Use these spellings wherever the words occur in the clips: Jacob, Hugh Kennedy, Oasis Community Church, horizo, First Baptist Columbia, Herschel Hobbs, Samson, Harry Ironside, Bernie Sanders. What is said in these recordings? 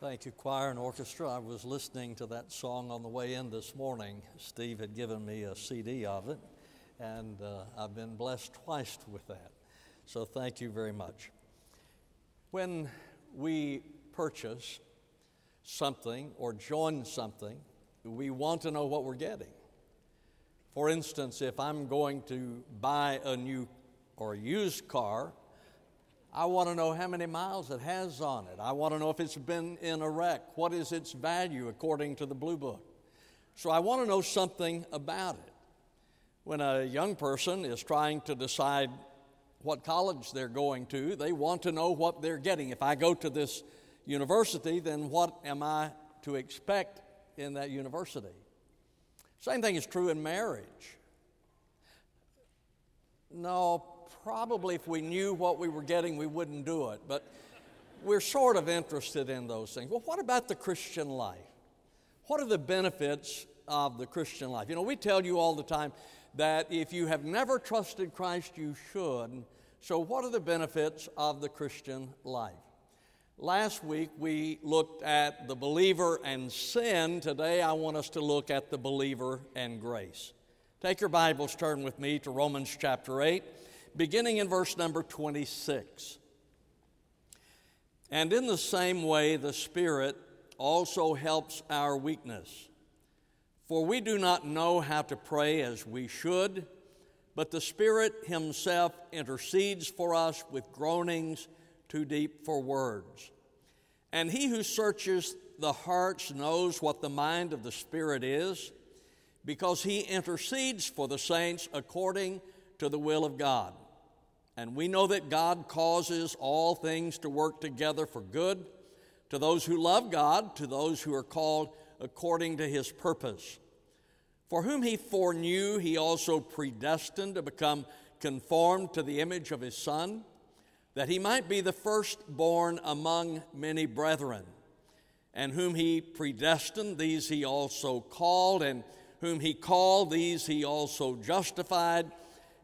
Thank you, choir and orchestra. I was listening to that song on the way in this morning. Steve had given me a CD of it, and I've been blessed twice with that. So thank you very much. When we purchase something or join something, we want to know what we're getting. For instance, if I'm going to buy a new or used car, I want to know how many miles it has on it. I want to know if it's been in a wreck. What is its value according to the Blue Book? So I want to know something about it. When a young person is trying to decide what college they're going to, they want to know what they're getting. If I go to this university, then what am I to expect in that university? Same thing is true in marriage. No, probably if we knew what we were getting, we wouldn't do it, but we're sort of interested in those things. Well, what about the Christian life? What are the benefits of the Christian life? You know, we tell you all the time that if you have never trusted Christ, you should. So what are the benefits of the Christian life? Last week, we looked at the believer and sin. Today, I want us to look at the believer and grace. Take your Bibles, turn with me to Romans chapter 8. Beginning in verse number 26. And in the same way, the Spirit also helps our weakness. For we do not know how to pray as we should, but the Spirit Himself intercedes for us with groanings too deep for words. And He who searches the hearts knows what the mind of the Spirit is, because He intercedes for the saints according to the will of God. And we know that God causes all things to work together for good to those who love God, to those who are called according to His purpose. For whom He foreknew, He also predestined to become conformed to the image of His Son, that He might be the firstborn among many brethren. And whom He predestined, these He also called, and whom He called, these He also justified,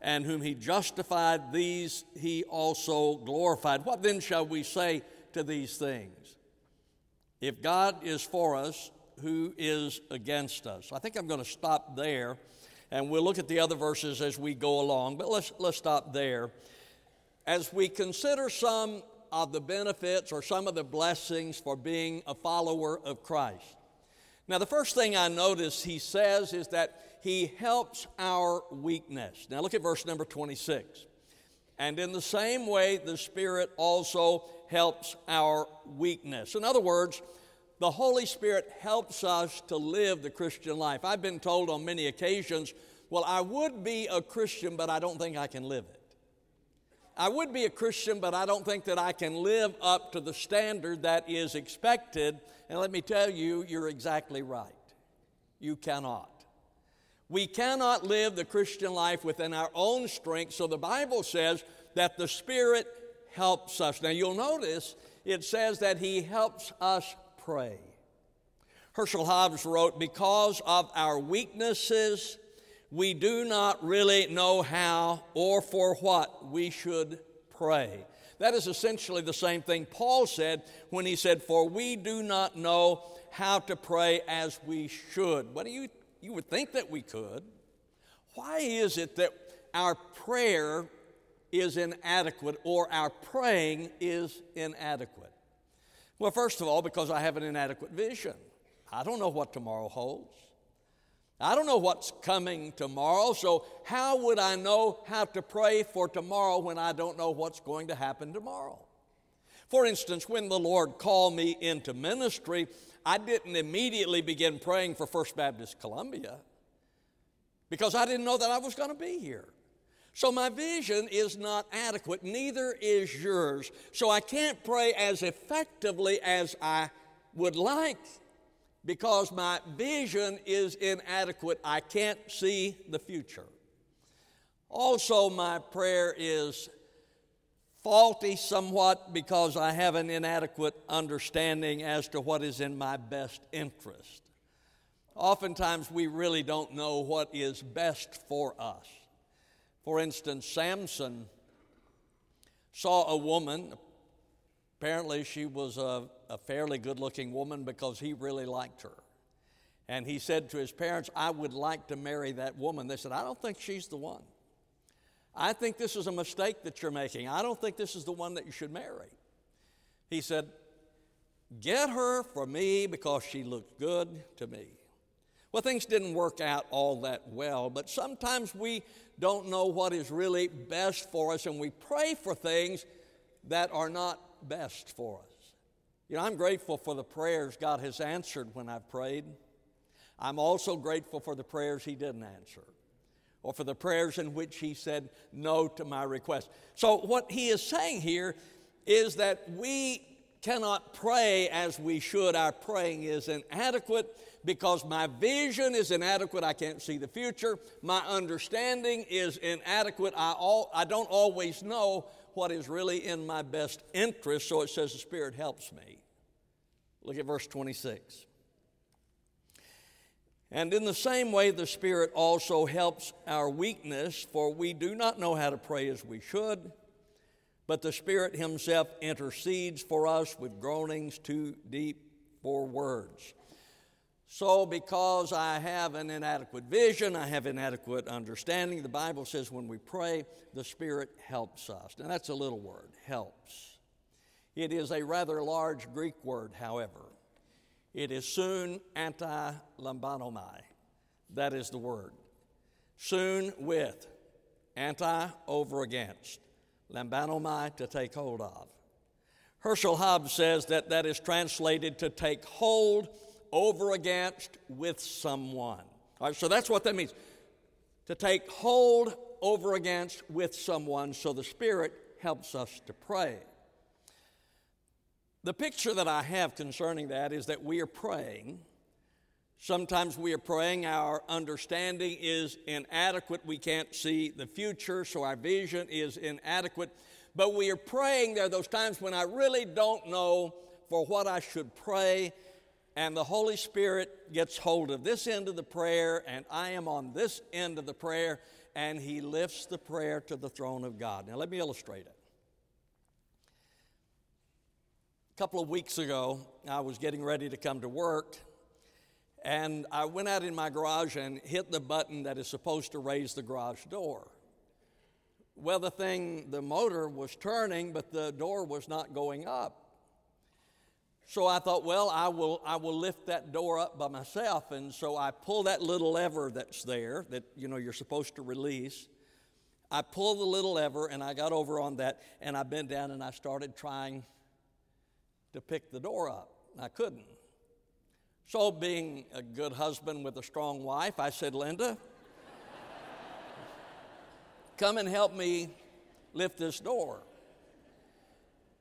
and whom He justified, these He also glorified. What then shall we say to these things? If God is for us, who is against us? I think I'm going to stop there, and we'll look at the other verses as we go along, but let's stop there. As we consider some of the benefits or some of the blessings for being a follower of Christ. Now, the first thing I notice he says is that He helps our weakness. Now, look at verse number 26. And in the same way, the Spirit also helps our weakness. In other words, the Holy Spirit helps us to live the Christian life. I've been told on many occasions, well, I would be a Christian, but I don't think I can live it. I would be a Christian, but I don't think that I can live up to the standard that is expected. And let me tell you, you're exactly right. You cannot. We cannot live the Christian life within our own strength, so the Bible says that the Spirit helps us. Now, you'll notice it says that He helps us pray. Herschel Hobbs wrote, because of our weaknesses, we do not really know how or for what we should pray. That is essentially the same thing Paul said when he said, for we do not know how to pray as we should. What do you think? You would think that we could. Why is it that our prayer is inadequate or our praying is inadequate? Well, first of all, because I have an inadequate vision. I don't know what tomorrow holds. I don't know what's coming tomorrow, so how would I know how to pray for tomorrow when I don't know what's going to happen tomorrow? For instance, when the Lord called me into ministry, I didn't immediately begin praying for First Baptist Columbia because I didn't know that I was going to be here. So my vision is not adequate, neither is yours. So I can't pray as effectively as I would like because my vision is inadequate. I can't see the future. Also, my prayer is faulty somewhat because I have an inadequate understanding as to what is in my best interest. Oftentimes we really don't know what is best for us. For instance, Samson saw a woman, Apparently she was a fairly good-looking woman because he really liked her. And he said to his parents, I would like to marry that woman. They said, I don't think she's the one. I think this is a mistake that you're making. I don't think this is the one that you should marry. He said, get her for me because she looked good to me. Well, things didn't work out all that well, but sometimes we don't know what is really best for us, and we pray for things that are not best for us. You know, I'm grateful for the prayers God has answered when I've prayed. I'm also grateful for the prayers He didn't answer, or for the prayers in which He said no to my request. So what he is saying here is that we cannot pray as we should. Our praying is inadequate because my vision is inadequate. I can't see the future. My understanding is inadequate. I don't always know what is really in my best interest, so it says the Spirit helps me. Look at verse 26. And in the same way, the Spirit also helps our weakness, for we do not know how to pray as we should, but the Spirit Himself intercedes for us with groanings too deep for words. So because I have an inadequate vision, I have inadequate understanding, the Bible says when we pray, the Spirit helps us. Now that's a little word, helps. It is a rather large Greek word, however. It is soon anti-lambanomai. That is the word. Soon with, anti over against. Lambanomai, to take hold of. Herschel Hobbs says that is translated to take hold over against with someone. All right, so that's what that means. To take hold over against with someone, so the Spirit helps us to pray. The picture that I have concerning that is that we are praying. Sometimes we are praying, our understanding is inadequate, we can't see the future, so our vision is inadequate. But we are praying, there are those times when I really don't know for what I should pray, and the Holy Spirit gets hold of this end of the prayer, and I am on this end of the prayer, and He lifts the prayer to the throne of God. Now let me illustrate it. A couple of weeks ago, I was getting ready to come to work, and I went out in my garage and hit the button that is supposed to raise the garage door. Well, the motor was turning, but the door was not going up. So I thought, well, I will lift that door up by myself. And so I pull that little lever that's there that, you know, you're supposed to release. I pulled the little lever, and I got over on that, and I bent down, and I started trying to pick the door up. I couldn't. So being a good husband with a strong wife, I said, Linda, come and help me lift this door.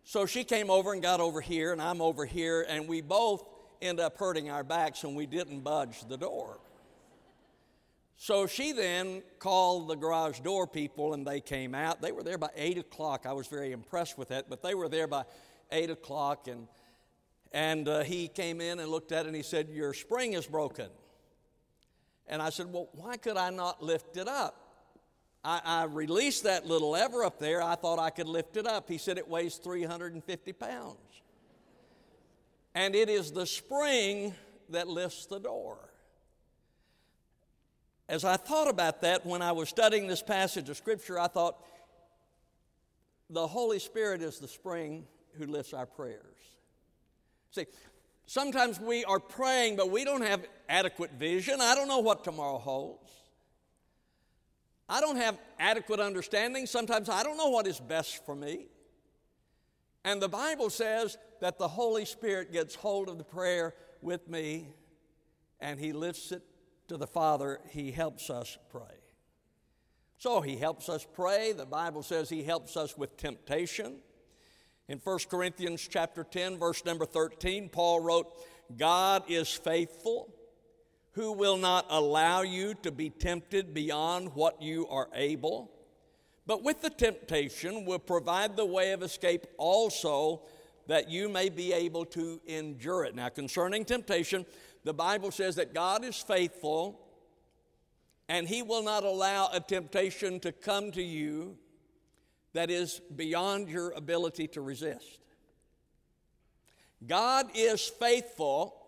So she came over and got over here, and I'm over here, and we both end up hurting our backs, and we didn't budge the door. So she then called the garage door people, and they came out. They were there by 8 o'clock. I was very impressed with that, but they were there by 8 o'clock, and he came in and looked at it, and he said, your spring is broken. And I said, well, why could I not lift it up? I released that little lever up there. I thought I could lift it up. He said it weighs 350 pounds. And it is the spring that lifts the door. As I thought about that, when I was studying this passage of Scripture, I thought, the Holy Spirit is the spring who lifts our prayers. See, sometimes we are praying, but we don't have adequate vision. I don't know what tomorrow holds. I don't have adequate understanding. Sometimes I don't know what is best for me. And the Bible says that the Holy Spirit gets hold of the prayer with me, and He lifts it to the Father. He helps us pray. So He helps us pray. The Bible says He helps us with temptation. In 1 Corinthians chapter 10, verse number 13, Paul wrote, God is faithful, who will not allow you to be tempted beyond what you are able, but with the temptation will provide the way of escape also, that you may be able to endure it. Now, concerning temptation, the Bible says that God is faithful, and He will not allow a temptation to come to you that is beyond your ability to resist. God is faithful.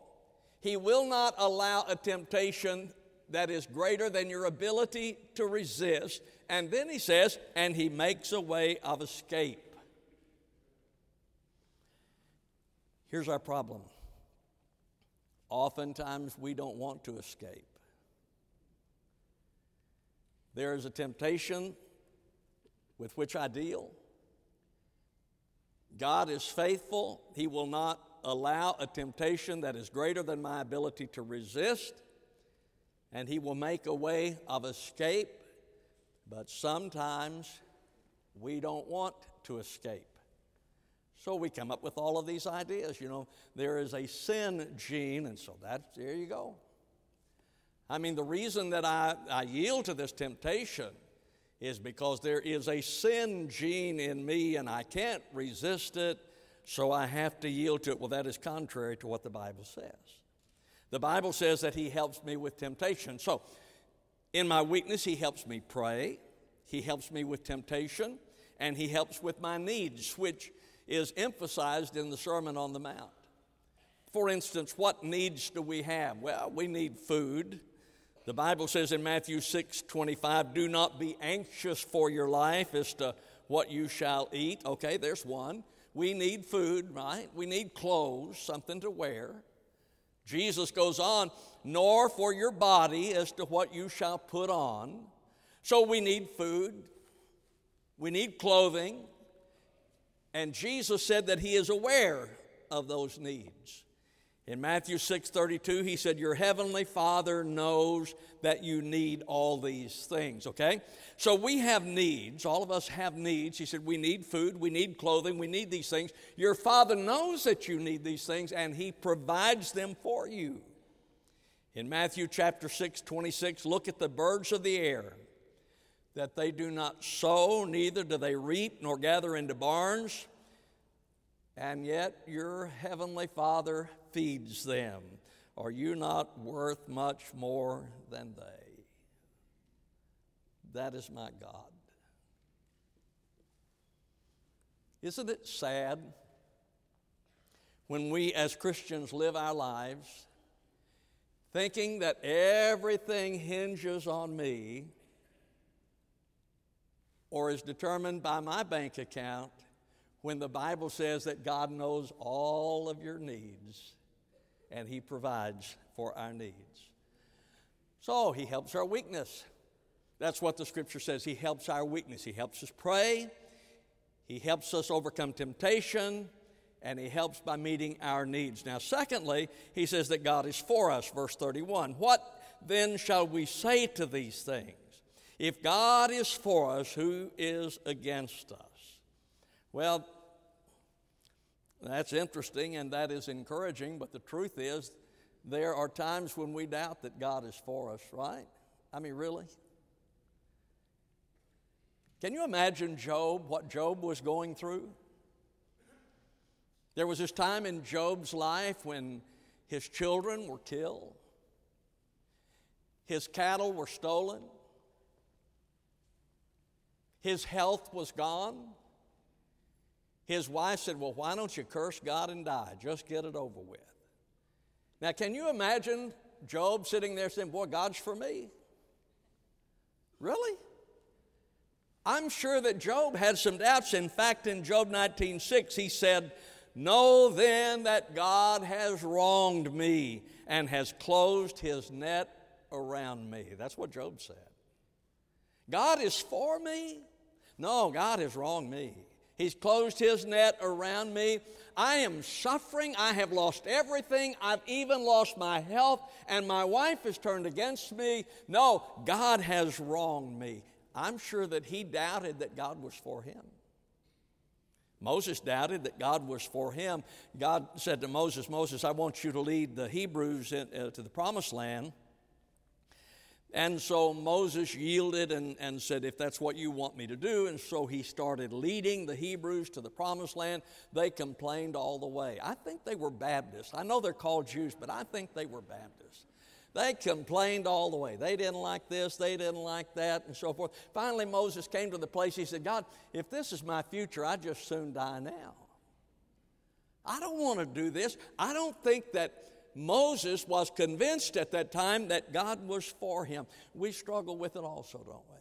He will not allow a temptation that is greater than your ability to resist. And then he says, and he makes a way of escape. Here's our problem. Oftentimes we don't want to escape. There is a temptation with which I deal. God is faithful. He will not allow a temptation that is greater than my ability to resist, and he will make a way of escape, but sometimes we don't want to escape. So we come up with all of these ideas. You know, there is a sin gene, and so there you go. I mean, the reason that I yield to this temptation is because there is a sin gene in me, and I can't resist it, so I have to yield to it. Well, that is contrary to what the Bible says. The Bible says that he helps me with temptation. So in my weakness, he helps me pray. He helps me with temptation, and he helps with my needs, which is emphasized in the Sermon on the Mount. For instance, what needs do we have? Well, we need food. The Bible says in Matthew 6:25, do not be anxious for your life as to what you shall eat. Okay, there's one. We need food, right? We need clothes, something to wear. Jesus goes on, nor for your body as to what you shall put on. So we need food. We need clothing. And Jesus said that he is aware of those needs. In Matthew 6:32, he said, your heavenly Father knows that you need all these things, okay? So we have needs. All of us have needs. He said, we need food, we need clothing, we need these things. Your Father knows that you need these things, and he provides them for you. In Matthew chapter 6:26, look at the birds of the air, that they do not sow, neither do they reap, nor gather into barns, and yet your heavenly Father feeds them. Are you not worth much more than they? That is my God. Isn't it sad when we as Christians live our lives thinking that everything hinges on me or is determined by my bank account, when the Bible says that God knows all of your needs and he provides for our needs? So he helps our weakness. That's what the scripture says. He helps our weakness. He helps us pray. He helps us overcome temptation. And he helps by meeting our needs. Now, secondly, he says that God is for us. Verse 31, what then shall we say to these things? If God is for us, who is against us? Well, that's interesting and that is encouraging, but the truth is there are times when we doubt that God is for us, right? I mean, really? Can you imagine Job, what Job was going through? There was this time in Job's life when his children were killed, his cattle were stolen, his health was gone. His wife said, well, why don't you curse God and die? Just get it over with. Now, can you imagine Job sitting there saying, boy, God's for me? Really? I'm sure that Job had some doubts. In fact, in Job 19:6, he said, know then that God has wronged me and has closed his net around me. That's what Job said. God is for me? No, God has wronged me. He's closed his net around me. I am suffering. I have lost everything. I've even lost my health, and my wife is turned against me. No, God has wronged me. I'm sure that he doubted that God was for him. Moses doubted that God was for him. God said to Moses, Moses, I want you to lead the Hebrews to the promised land. And so Moses yielded and said, if that's what you want me to do. And so he started leading the Hebrews to the promised land. They complained all the way. I think they were Baptists. I know they're called Jews, but I think they were Baptists. They complained all the way. They didn't like this, they didn't like that, and so forth. Finally, Moses came to the place. He said, God, if this is my future, I'd just soon die now. I don't want to do this. I don't think that Moses was convinced at that time that God was for him. We struggle with it also, don't we?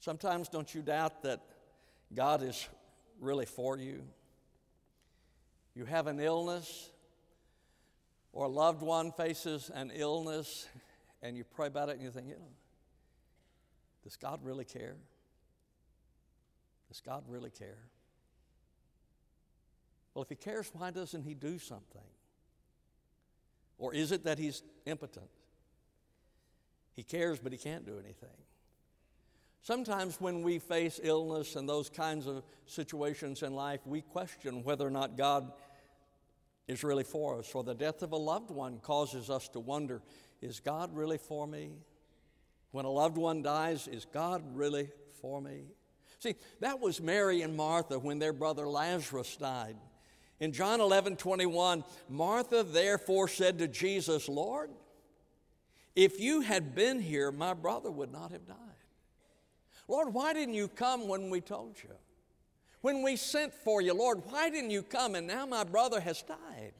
Sometimes don't you doubt that God is really for you? You have an illness, or a loved one faces an illness, and you pray about it and you think, you know, does God really care? Does God really care? Well, if he cares, why doesn't he do something? Or is it that he's impotent? He cares, but he can't do anything. Sometimes when we face illness and those kinds of situations in life, we question whether or not God is really for us. Or the death of a loved one causes us to wonder, is God really for me? When a loved one dies, is God really for me? See, that was Mary and Martha when their brother Lazarus died. In John 11:21, Martha therefore said to Jesus, Lord, if you had been here, my brother would not have died. Lord, why didn't you come when we told you? When we sent for you, Lord, why didn't you come? And now my brother has died.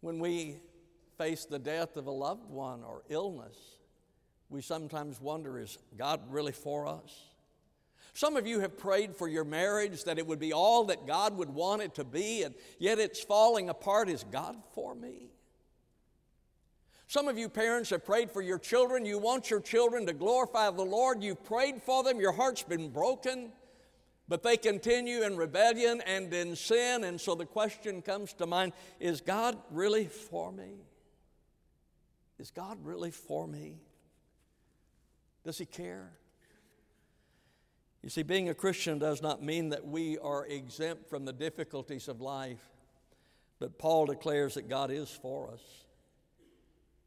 When we face the death of a loved one or illness, we sometimes wonder, is God really for us? Some of you have prayed for your marriage that it would be all that God would want it to be, and yet it's falling apart. Is God for me? Some of you parents have prayed for your children. You want your children to glorify the Lord. You've prayed for them. Your heart's been broken. But they continue in rebellion and in sin. And so the question comes to mind, is God really for me? Is God really for me? Does he care? You see, being a Christian does not mean that we are exempt from the difficulties of life. But Paul declares that God is for us.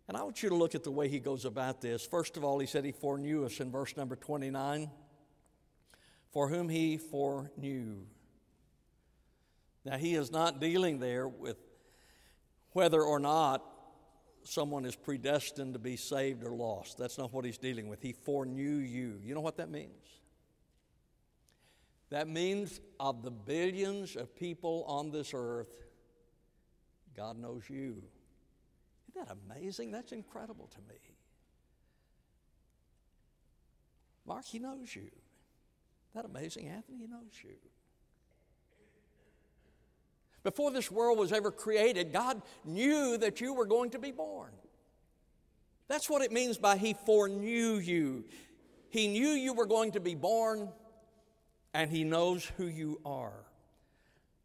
And I want you to look at the way he goes about this. First of all, he said he foreknew us in verse number 29. For whom he foreknew. Now, he is not dealing there with whether or not someone is predestined to be saved or lost. That's not what he's dealing with. He foreknew you. You know what that means? That means of the billions of people on this earth, God knows you. Isn't that amazing? That's incredible to me. Mark, he knows you. Isn't that amazing, Anthony? He knows you. Before this world was ever created, God knew that you were going to be born. That's what it means by he foreknew you. He knew you were going to be born, and he knows who you are.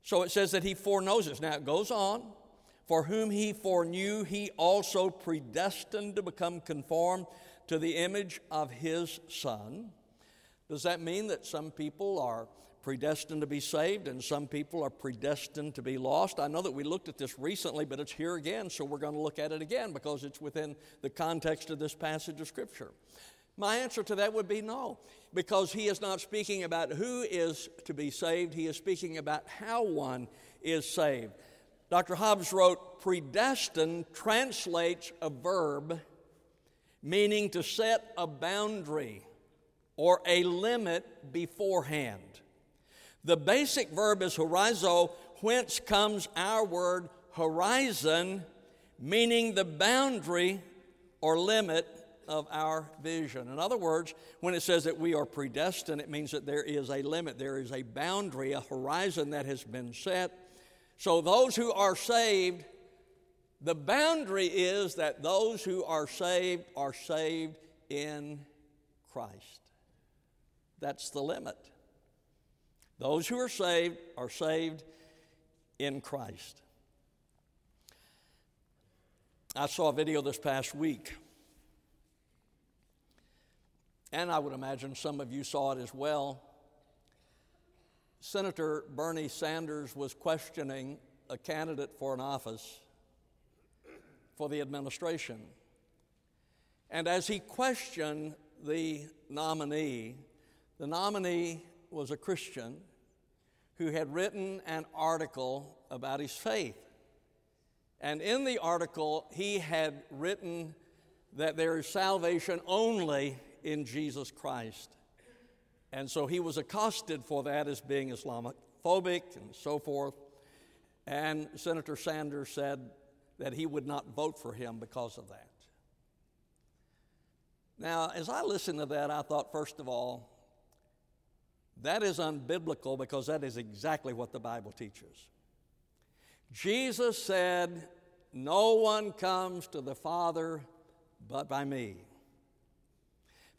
So it says that he foreknows us. Now it goes on. For whom he foreknew, he also predestined to become conformed to the image of his Son. Does that mean that some people are predestined to be saved and some people are predestined to be lost? I know that we looked at this recently, but it's here again, so we're going to look at it again because it's within the context of this passage of Scripture. My answer to that would be no, because he is not speaking about who is to be saved. He is speaking about how one is saved. Dr. Hobbs wrote, predestined translates a verb meaning to set a boundary or a limit beforehand. The basic verb is horizo, whence comes our word horizon, meaning the boundary or limit of our vision. In other words, when it says that we are predestined, it means that there is a limit, there is a boundary, a horizon that has been set. So those who are saved, the boundary is that those who are saved in Christ. That's the limit. Those who are saved in Christ. I saw a video this past week, and I would imagine some of you saw it as well. Senator Bernie Sanders was questioning a candidate for an office for the administration. And as he questioned the nominee was a Christian who had written an article about his faith. And in the article, he had written that there is salvation only in Jesus Christ. And so he was accosted for that as being Islamophobic and so forth. And Senator Sanders said that he would not vote for him because of that. Now, as I listened to that, I thought, first of all, that is unbiblical because that is exactly what the Bible teaches. Jesus said, "No one comes to the Father but by me.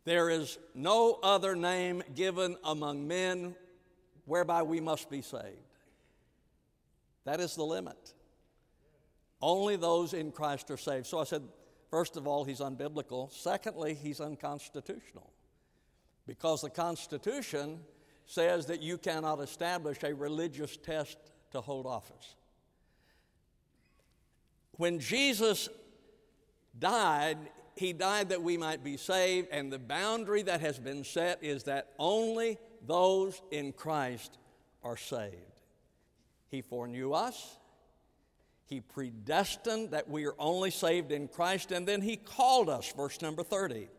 There is no other name given among men whereby we must be saved." That is the limit. Only those in Christ are saved. So I said, first of all, he's unbiblical. Secondly, he's unconstitutional, because the Constitution says that you cannot establish a religious test to hold office. When Jesus died, he died that we might be saved, and the boundary that has been set is that only those in Christ are saved. He foreknew us. He predestined that we are only saved in Christ, and then he called us, verse number 30.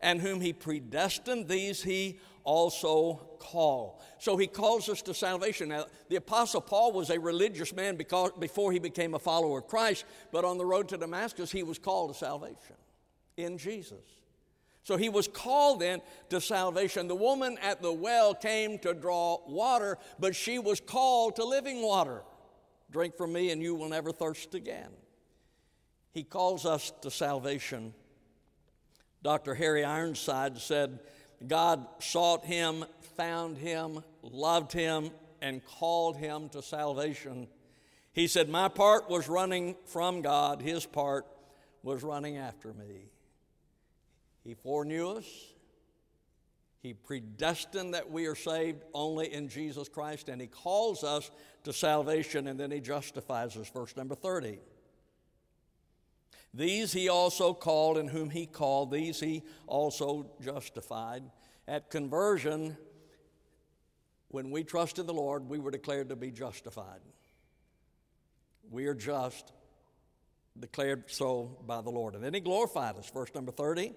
And whom he predestined, these he also called. So he calls us to salvation. Now, the Apostle Paul was a religious man before he became a follower of Christ, but on the road to Damascus, he was called to salvation in Jesus. So he was called then to salvation. The woman at the well came to draw water, but she was called to living water. Drink from me and you will never thirst again. He calls us to salvation. Dr. Harry Ironside said, God sought him, found him, loved him, and called him to salvation. He said, my part was running from God. His part was running after me. He foreknew us. He predestined that we are saved only in Jesus Christ, and he calls us to salvation, and then he justifies us. Verse number 30. These he also called, and whom he called, these he also justified. At conversion, when we trusted the Lord, we were declared to be justified. We are just, declared so by the Lord. And then he glorified us. Verse number 30.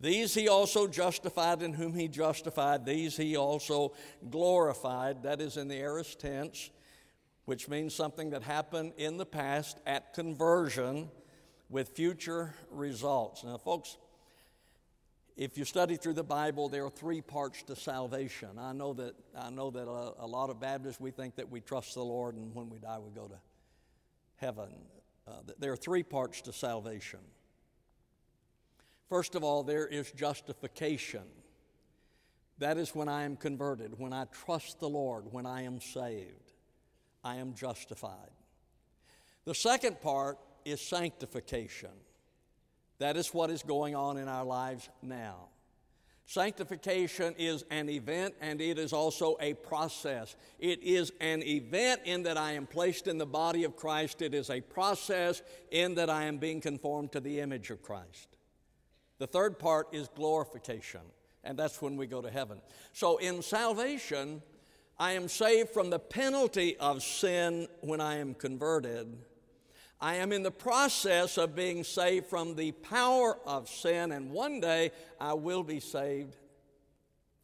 These he also justified, and whom he justified, these he also glorified. That is in the aorist tense, which means something that happened in the past at conversion with future results. Now, folks, if you study through the Bible, there are three parts to salvation. I know that a lot of Baptists, we think that we trust the Lord, and when we die, we go to heaven. There are three parts to salvation. First of all, there is justification. That is when I am converted, when I trust the Lord, when I am saved. I am justified. The second part is sanctification. That is what is going on in our lives now. Sanctification is an event, and it is also a process. It is an event in that I am placed in the body of Christ. It is a process in that I am being conformed to the image of Christ. The third part is glorification, and that's when we go to heaven. So in salvation, I am saved from the penalty of sin when I am converted. I am in the process of being saved from the power of sin, and one day I will be saved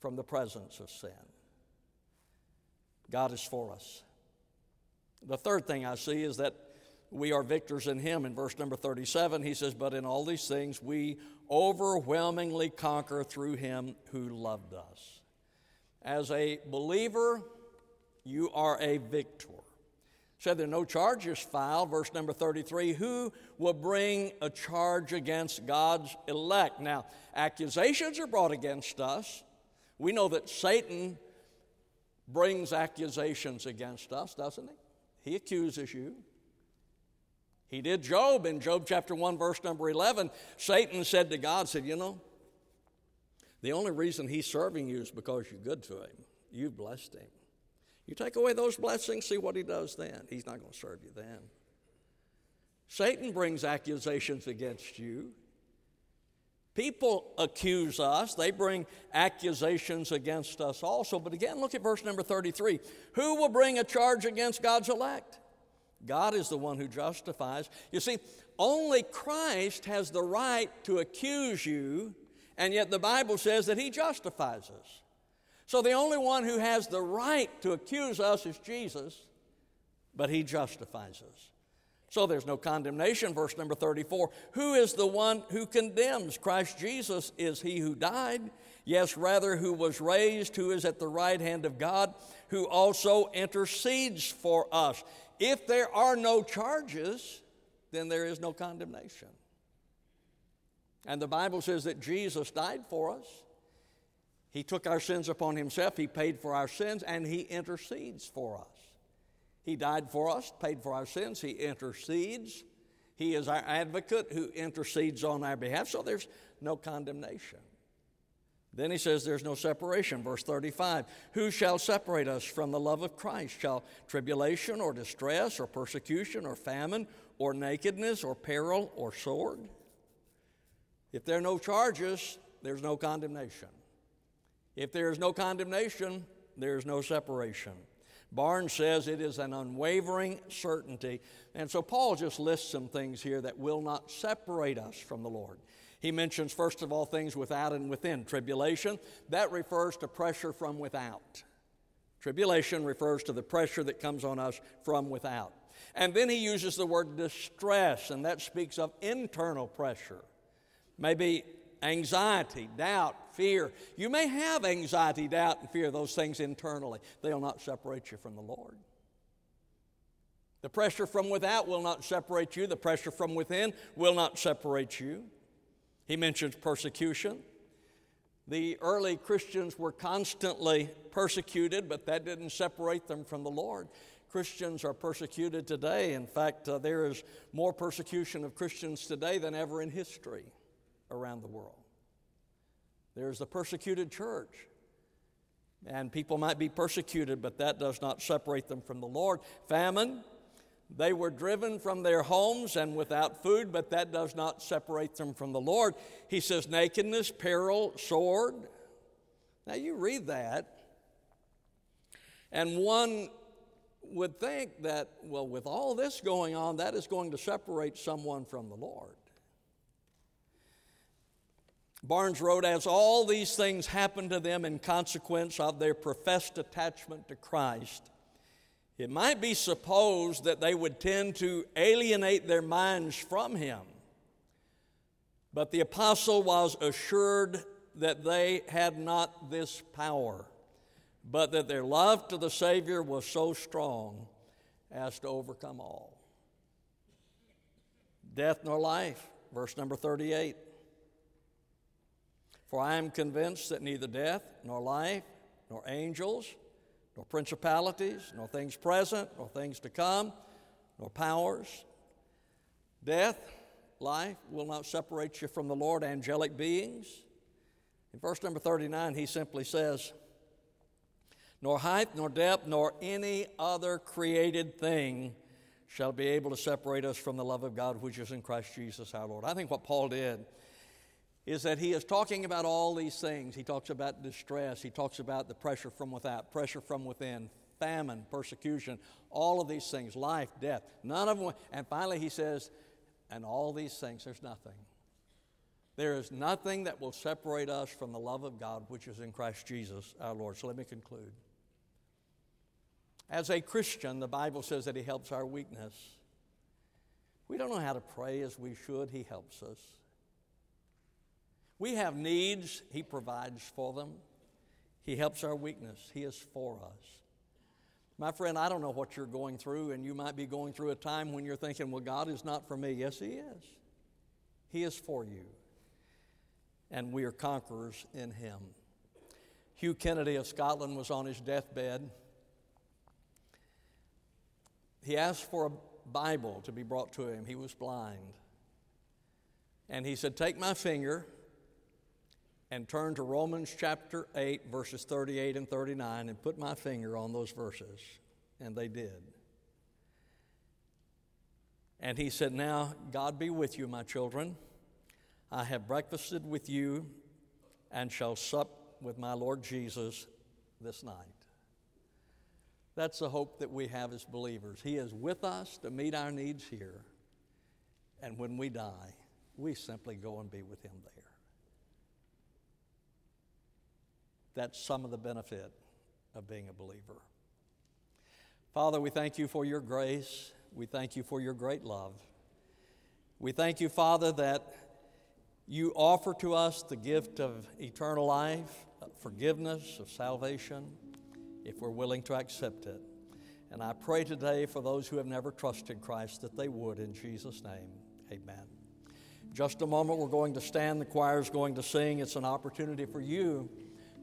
from the presence of sin. God is for us. The third thing I see is that we are victors in him. In verse number 37, he says, but in all these things we overwhelmingly conquer through him who loved us. As a believer, you are a victor. Said there are no charges filed, verse number 33, who will bring a charge against God's elect? Now, accusations are brought against us. We know that Satan brings accusations against us, doesn't he? He accuses you. He did Job in Job chapter 1, verse number 11. Satan said to God, you know, the only reason he's serving you is because you're good to him. You've blessed him. You take away those blessings, see what he does then. He's not going to serve you then. Satan brings accusations against you. People accuse us. They bring accusations against us also. But again, look at verse number 33. Who will bring a charge against God's elect? God is the one who justifies. You see, only Christ has the right to accuse you, and yet the Bible says that he justifies us. So the only one who has the right to accuse us is Jesus, but he justifies us. So there's no condemnation, verse number 34. Who is the one who condemns? Christ Jesus is he who died, yes, rather who was raised, who is at the right hand of God, who also intercedes for us. If there are no charges, then there is no condemnation. And the Bible says that Jesus died for us. He took our sins upon himself. He paid for our sins, and he intercedes for us. He died for us, paid for our sins. He intercedes. He is our advocate who intercedes on our behalf. So there's no condemnation. Then he says there's no separation. Verse 35, who shall separate us from the love of Christ? Shall tribulation or distress or persecution or famine or nakedness or peril or sword? If there are no charges, there's no condemnation. If there is no condemnation, there is no separation. Barnes says it is an unwavering certainty. And so Paul just lists some things here that will not separate us from the Lord. He mentions, first of all, things without and within. Tribulation, that refers to pressure from without. Tribulation refers to the pressure that comes on us from without. And then he uses the word distress, and that speaks of internal pressure. Maybe anxiety, doubt, fear. You may have anxiety, doubt, and fear, those things internally. They'll not separate you from the Lord. The pressure from without will not separate you. The pressure from within will not separate you. He mentions persecution. The early Christians were constantly persecuted, but that didn't separate them from the Lord. Christians are persecuted today. In fact, there is more persecution of Christians today than ever in history around the world. There's the persecuted church, and people might be persecuted, but that does not separate them from the Lord. Famine, they were driven from their homes and without food, but that does not separate them from the Lord. He says nakedness, peril, sword. Now you read that, and one would think that, well, with all this going on, that is going to separate someone from the Lord. Barnes wrote, as all these things happened to them in consequence of their professed attachment to Christ, it might be supposed that they would tend to alienate their minds from him. But the apostle was assured that they had not this power, but that their love to the Savior was so strong as to overcome all. Death nor life, verse number 38. For I am convinced that neither death, nor life, nor angels, nor principalities, nor things present, nor things to come, nor powers. Death, life will not separate you from the Lord, angelic beings. In verse number 39, he simply says, nor height, nor depth, nor any other created thing shall be able to separate us from the love of God, which is in Christ Jesus our Lord. I think what Paul did is that he is talking about all these things. He talks about distress. He talks about the pressure from without, pressure from within, famine, persecution, all of these things, life, death, none of them. And finally he says, and all these things, there's nothing. There is nothing that will separate us from the love of God, which is in Christ Jesus our Lord. So let me conclude. As a Christian, the Bible says that he helps our weakness. We don't know how to pray as we should. He helps us. We have needs. He provides for them. He helps our weakness. He is for us. My friend, I don't know what you're going through, and you might be going through a time when you're thinking, well, God is not for me. Yes, he is. He is for you, and we are conquerors in him. Hugh Kennedy of Scotland was on his deathbed. He asked for a Bible to be brought to him. He was blind. And he said, take my finger and turn to Romans chapter 8, verses 38 and 39, and put my finger on those verses. And they did. And he said, now, God be with you, my children. I have breakfasted with you and shall sup with my Lord Jesus this night. That's the hope that we have as believers. He is with us to meet our needs here. And when we die, we simply go and be with him there. That's some of the benefit of being a believer. Father, we thank you for your grace. We thank you for your great love. We thank you, Father, that you offer to us the gift of eternal life, of forgiveness, of salvation, if we're willing to accept it. And I pray today for those who have never trusted Christ that they would, in Jesus' name. Amen. Just a moment, we're going to stand. The choir's going to sing. It's an opportunity for you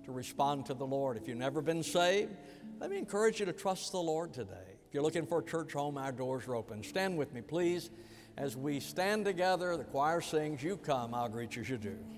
to respond to the Lord. If you've never been saved, let me encourage you to trust the Lord today. If you're looking for a church home, our doors are open. Stand with me, please. As we stand together, the choir sings, you come, I'll greet you as you do.